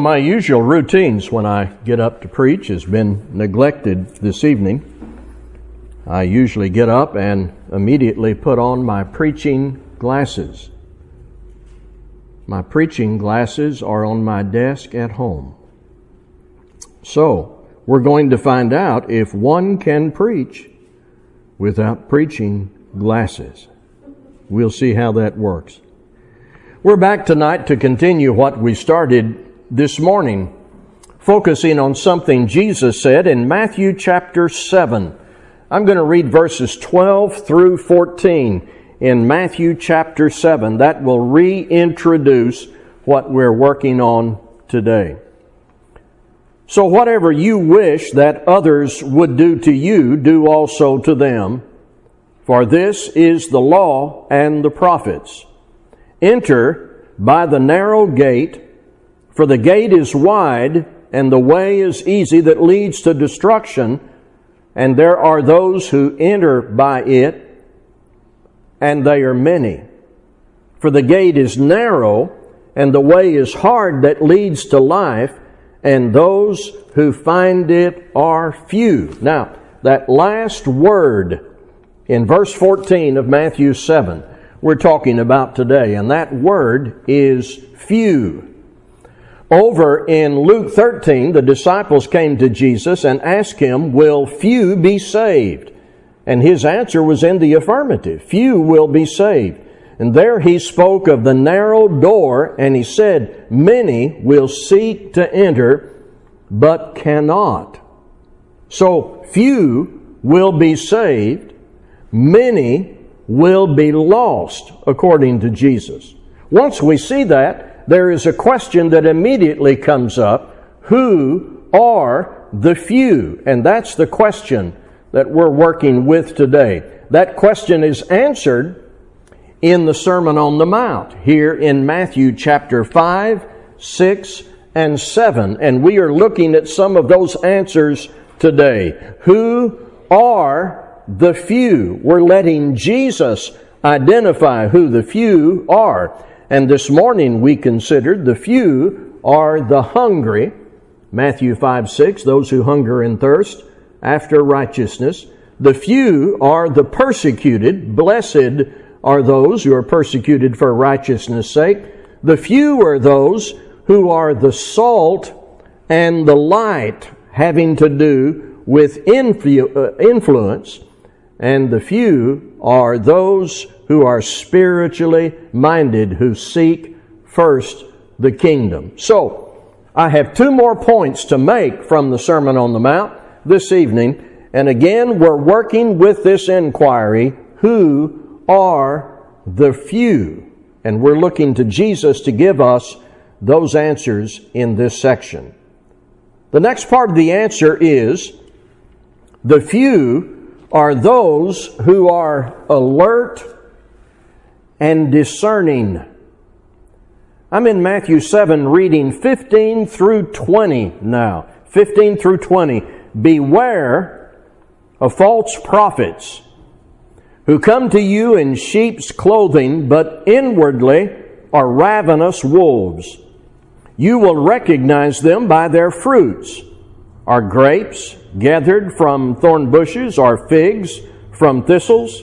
My usual routines when I get up to preach has been neglected this evening. I usually get up and immediately put on my preaching glasses. My preaching glasses are on my desk at home. So, we're going to find out if one can preach without preaching glasses. We'll see how that works. We're back tonight to continue what we started this morning, focusing on something Jesus said in Matthew chapter 7. I'm going to read verses 12 through 14 in Matthew chapter 7. That will reintroduce what we're working on today. So whatever you wish that others would do to you, do also to them. For this is the law and the prophets. Enter by the narrow gate, for the gate is wide, and the way is easy that leads to destruction, and there are those who enter by it, and they are many. For the gate is narrow, and the way is hard that leads to life, and those who find it are few. Now, that last word in verse 14 of Matthew 7, we're talking about today, and that word is few. Over in Luke 13, the disciples came to Jesus and asked him, "Will few be saved?" And his answer was in the affirmative. Few will be saved. And there he spoke of the narrow door, and he said, "Many will seek to enter, but cannot." So, few will be saved. Many will be lost, according to Jesus. Once we see that, there is a question that immediately comes up. Who are the few? And that's the question that we're working with today. That question is answered in the Sermon on the Mount, here in Matthew chapter 5, 6, and 7. And we are looking at some of those answers today. Who are the few? We're letting Jesus identify who the few are. And this morning we considered the few are the hungry, Matthew 5, 6, those who hunger and thirst after righteousness. The few are the persecuted, blessed are those who are persecuted for righteousness' sake. The few are those who are the salt and the light, having to do with influence. And the few are those who are spiritually minded, who seek first the kingdom. So, I have two more points to make from the Sermon on the Mount this evening. And again, we're working with this inquiry, who are the few? And we're looking to Jesus to give us those answers in this section. The next part of the answer is, the few are those who are alert and discerning. I'm in Matthew 7 reading 15 through 20 now. 15 through 20. Beware of false prophets who come to you in sheep's clothing, but inwardly are ravenous wolves. You will recognize them by their fruits. Are grapes gathered from thorn bushes, or figs from thistles?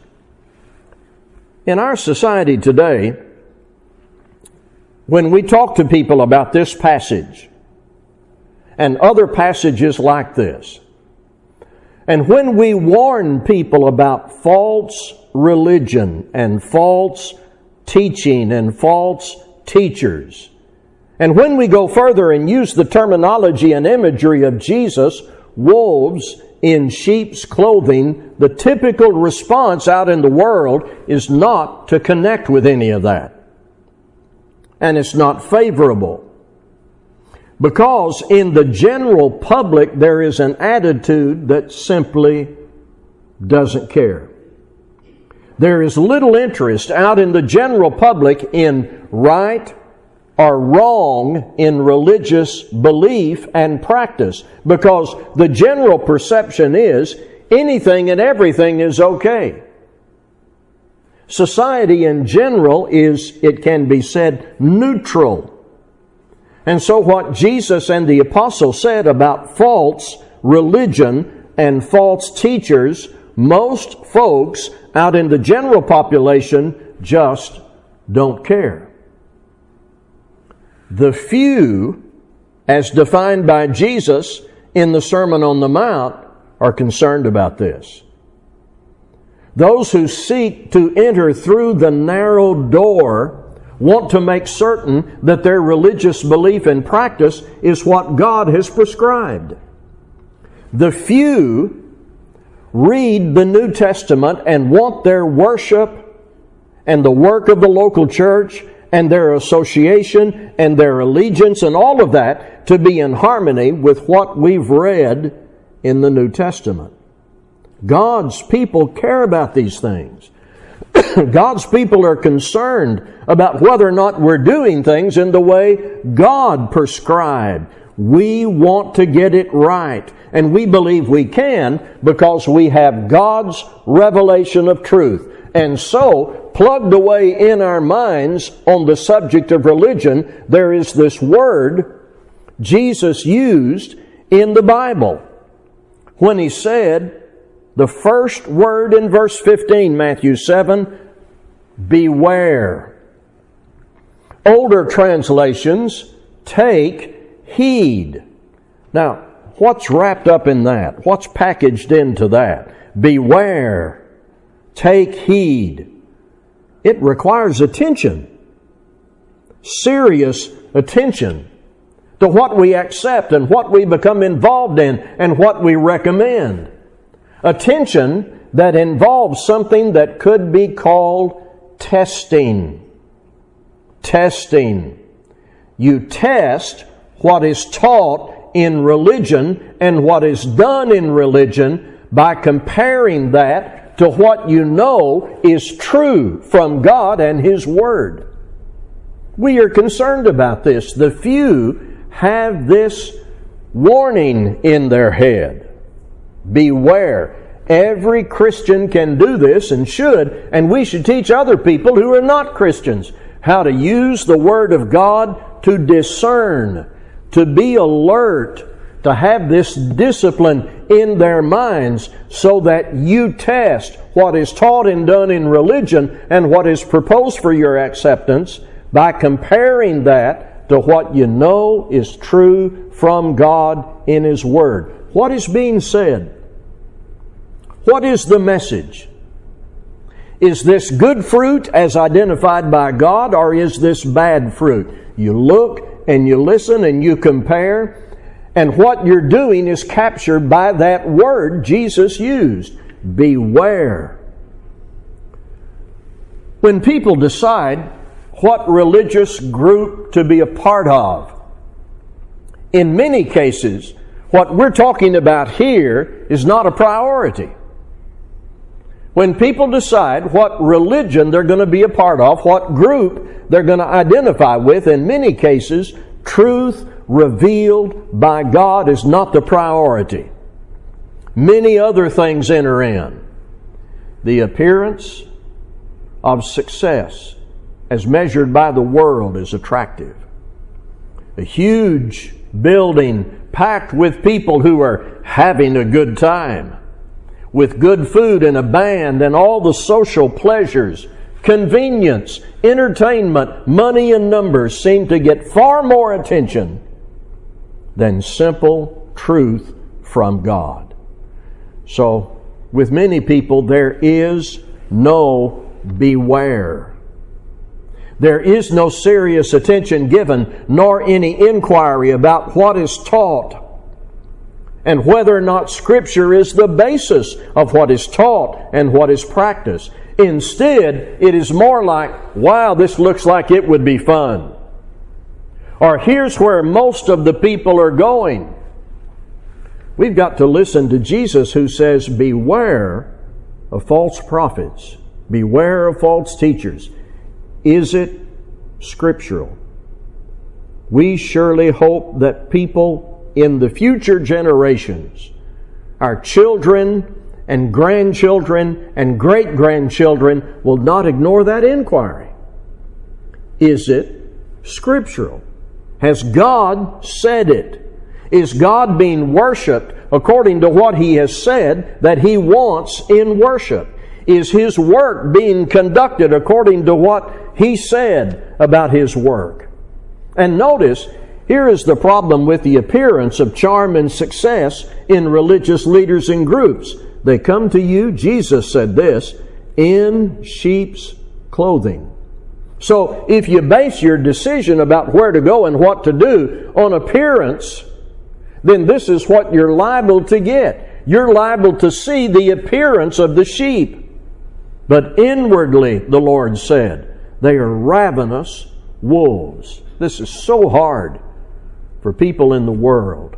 In our society today, when we talk to people about this passage and other passages like this, and when we warn people about false religion and false teaching and false teachers, and when we go further and use the terminology and imagery of Jesus, wolves in sheep's clothing, the typical response out in the world is not to connect with any of that. And it's not favorable. Because in the general public, there is an attitude that simply doesn't care. There is little interest out in the general public in right or wrong in religious belief and practice, because the general perception is anything and everything is okay. Society in general is, it can be said, neutral. And so what Jesus and the apostles said about false religion and false teachers, most folks out in the general population just don't care. The few, as defined by Jesus in the Sermon on the Mount, are concerned about this. Those who seek to enter through the narrow door want to make certain that their religious belief and practice is what God has prescribed. The few read the New Testament and want their worship and the work of the local church and their association and their allegiance and all of that to be in harmony with what we've read in the New Testament. God's people care about these things. God's people are concerned about whether or not we're doing things in the way God prescribed. We want to get it right, and we believe we can because we have God's revelation of truth. And so, plugged away in our minds on the subject of religion, there is this word Jesus used in the Bible when he said, the first word in verse 15, Matthew 7, beware. Older translations, take heed. Now, what's wrapped up in that? What's packaged into that? Beware. Take heed. It requires attention. Serious attention to what we accept and what we become involved in and what we recommend. Attention that involves something that could be called testing. Testing. You test what is taught in religion and what is done in religion by comparing that to what you know is true from God and His Word. We are concerned about this. The few have this warning in their head. Beware. Every Christian can do this and should, and we should teach other people who are not Christians how to use the Word of God to discern, to be alert, to have this discipline in their minds so that you test what is taught and done in religion and what is proposed for your acceptance by comparing that to what you know is true from God in His Word. What is being said? What is the message? Is this good fruit as identified by God, or is this bad fruit? You look and you listen and you compare, and what you're doing is captured by that word Jesus used. Beware. When people decide what religious group to be a part of, in many cases, what we're talking about here is not a priority. When people decide what religion they're going to be a part of, what group they're going to identify with, in many cases, truth revealed by God is not the priority. Many other things enter in. The appearance of success, as measured by the world, is attractive. A huge building packed with people who are having a good time, with good food and a band and all the social pleasures, convenience, entertainment, money and numbers seem to get far more attention than simple truth from God. So, with many people, there is no beware. There is no serious attention given, nor any inquiry about what is taught and whether or not Scripture is the basis of what is taught and what is practiced. Instead, it is more like, wow, this looks like it would be fun. or here's where most of the people are going. We've got to listen to Jesus, who says, beware of false prophets. Beware of false teachers. Is it scriptural? We surely hope that people in the future generations, our children and grandchildren and great-grandchildren, will not ignore that inquiry. Is it scriptural? Has God said it? Is God being worshiped according to what He has said that He wants in worship? Is His work being conducted according to what He said about His work? And notice, here is the problem with the appearance of charm and success in religious leaders and groups. They come to you, Jesus said this, in sheep's clothing. So if you base your decision about where to go and what to do on appearance, then this is what you're liable to get. You're liable to see the appearance of the sheep. But inwardly, the Lord said, they are ravenous wolves. This is so hard for people in the world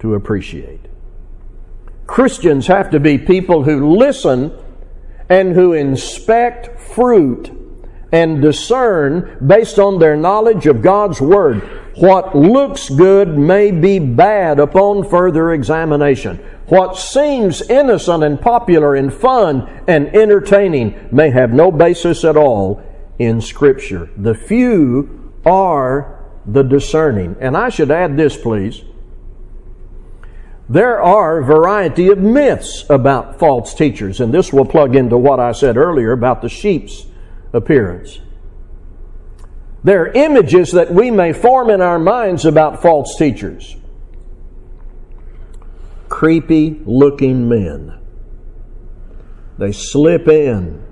to appreciate. Christians have to be people who listen and who inspect fruit and discern, based on their knowledge of God's Word, what looks good may be bad upon further examination. What seems innocent and popular and fun and entertaining may have no basis at all in Scripture. The few are the discerning. And I should add this, please. There are a variety of myths about false teachers, and this will plug into what I said earlier about the sheep's appearance. There are images that we may form in our minds about false teachers. Creepy-looking men. They slip in,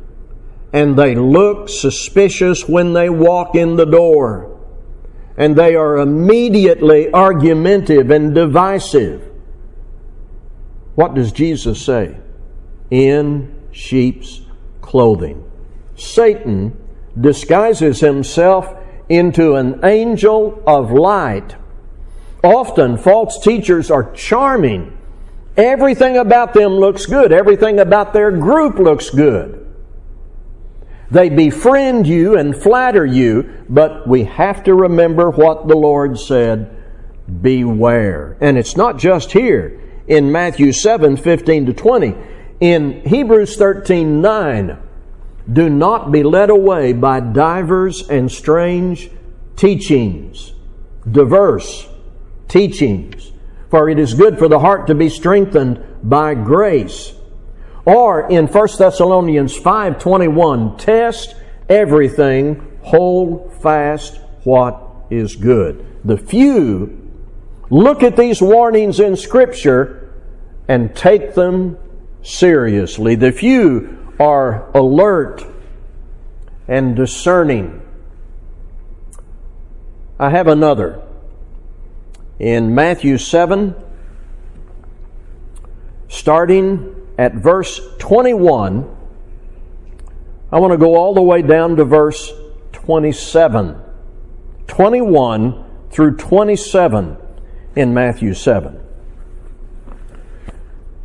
and they look suspicious when they walk in the door, and they are immediately argumentative and divisive. What does Jesus say? In sheep's clothing. Satan disguises himself into an angel of light. Often false teachers are charming. Everything about them looks good. Everything about their group looks good. They befriend you and flatter you, but we have to remember what the Lord said, beware. And it's not just here. In Matthew 7, 15 to 20. In Hebrews 13, 9. Do not be led away by divers and strange teachings. Diverse teachings. For it is good for the heart to be strengthened by grace. Or in 1 Thessalonians 5, 21. Test everything. Hold fast what is good. The few look at these warnings in Scripture and take them seriously. The few are alert and discerning. I have another. In Matthew 7, starting at verse 21, I want to go all the way down to verse 27. 21 through 27. In Matthew 7.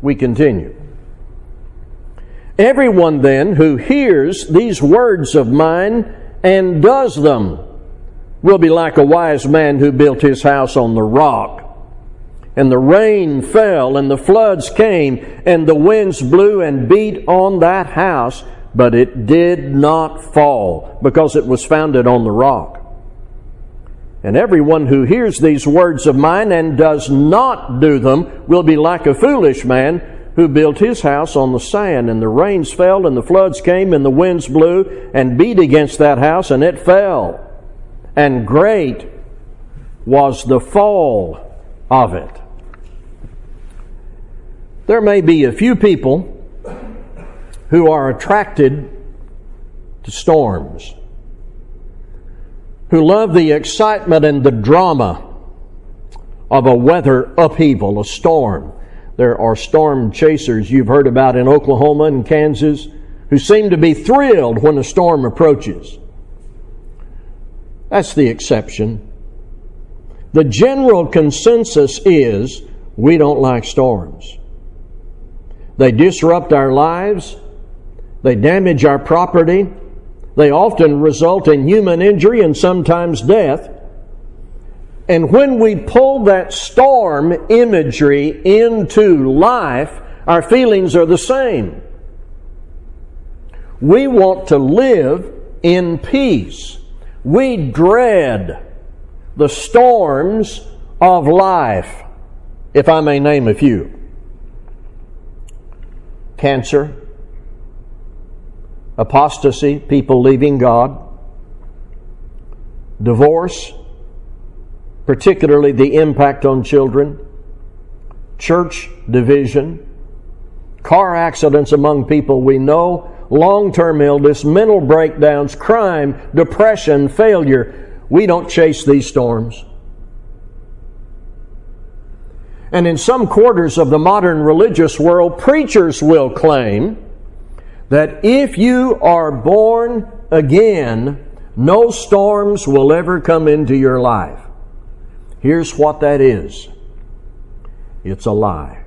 We continue. Everyone then who hears these words of mine and does them will be like a wise man who built his house on the rock. And the rain fell, and the floods came, and the winds blew and beat on that house, but it did not fall, because it was founded on the rock. And everyone who hears these words of mine and does not do them will be like a foolish man who built his house on the sand, and the rains fell, and the floods came, and the winds blew and beat against that house, and it fell. And great was the fall of it. There may be a few people who are attracted to storms, who love the excitement and the drama of a weather upheaval, a storm. There are storm chasers you've heard about in Oklahoma and Kansas who seem to be thrilled when a storm approaches. That's the exception. The general consensus is we don't like storms. They disrupt our lives. They damage our property. They often result in human injury and sometimes death. And when we pull that storm imagery into life, our feelings are the same. We want to live in peace. We dread the storms of life, if I may name a few. Cancer, apostasy, people leaving God, divorce, particularly the impact on children, church division, car accidents among people we know, long-term illness, mental breakdowns, crime, depression, failure. We don't chase these storms. And in some quarters of the modern religious world, preachers will claim that if you are born again, no storms will ever come into your life. Here's what that is. It's a lie.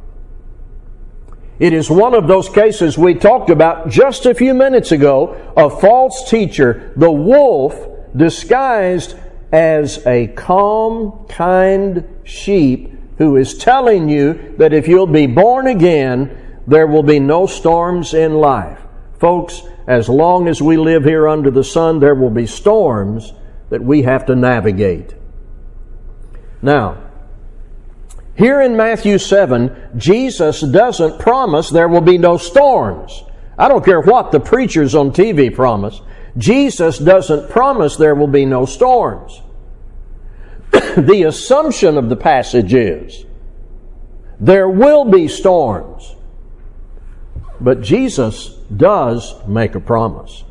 It is one of those cases we talked about just a few minutes ago, a false teacher, the wolf disguised as a calm, kind sheep who is telling you that if you'll be born again, there will be no storms in life. Folks, as long as we live here under the sun, there will be storms that we have to navigate. Now, here in Matthew 7, Jesus doesn't promise there will be no storms. I don't care what the preachers on TV promise. Jesus doesn't promise there will be no storms. The assumption of the passage is there will be storms. But Jesus does make a promise.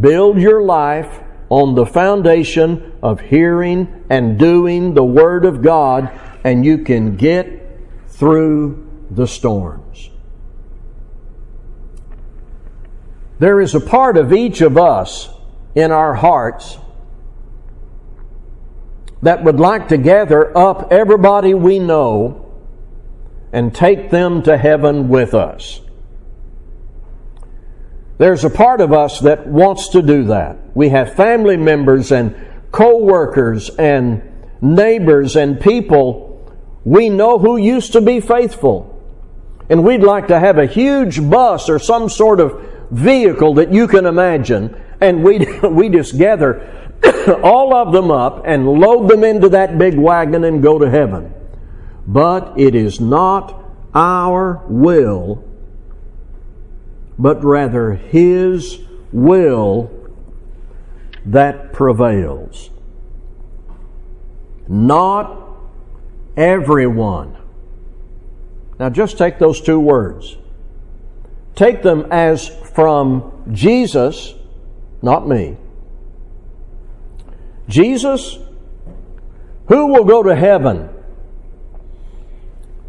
Build your life on the foundation of hearing and doing the Word of God, and you can get through the storms. There is a part of each of us in our hearts that would like to gather up everybody we know and take them to heaven with us. There's a part of us that wants to do that. We have family members and co-workers and neighbors and people we know who used to be faithful. And we'd like to have a huge bus or some sort of vehicle that you can imagine, and we just gather all of them up and load them into that big wagon and go to heaven. But it is not our will, but rather His will that prevails. Not everyone. Now just take those two words. Take them as from Jesus, not me. Jesus, who will go to heaven?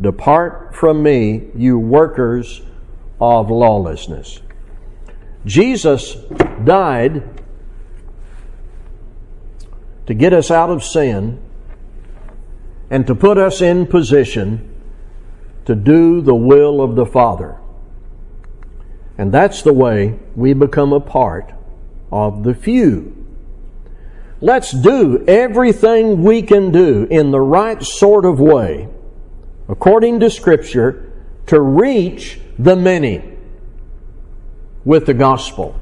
Depart from me, you workers of lawlessness. Jesus died to get us out of sin and to put us in position to do the will of the Father. And that's the way we become a part of the few Let's do everything we can do in the right sort of way, according to Scripture, to reach the many with the gospel.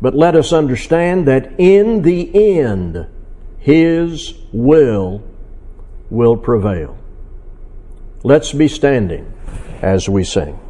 But let us understand that in the end, His will prevail. Let's be standing as we sing.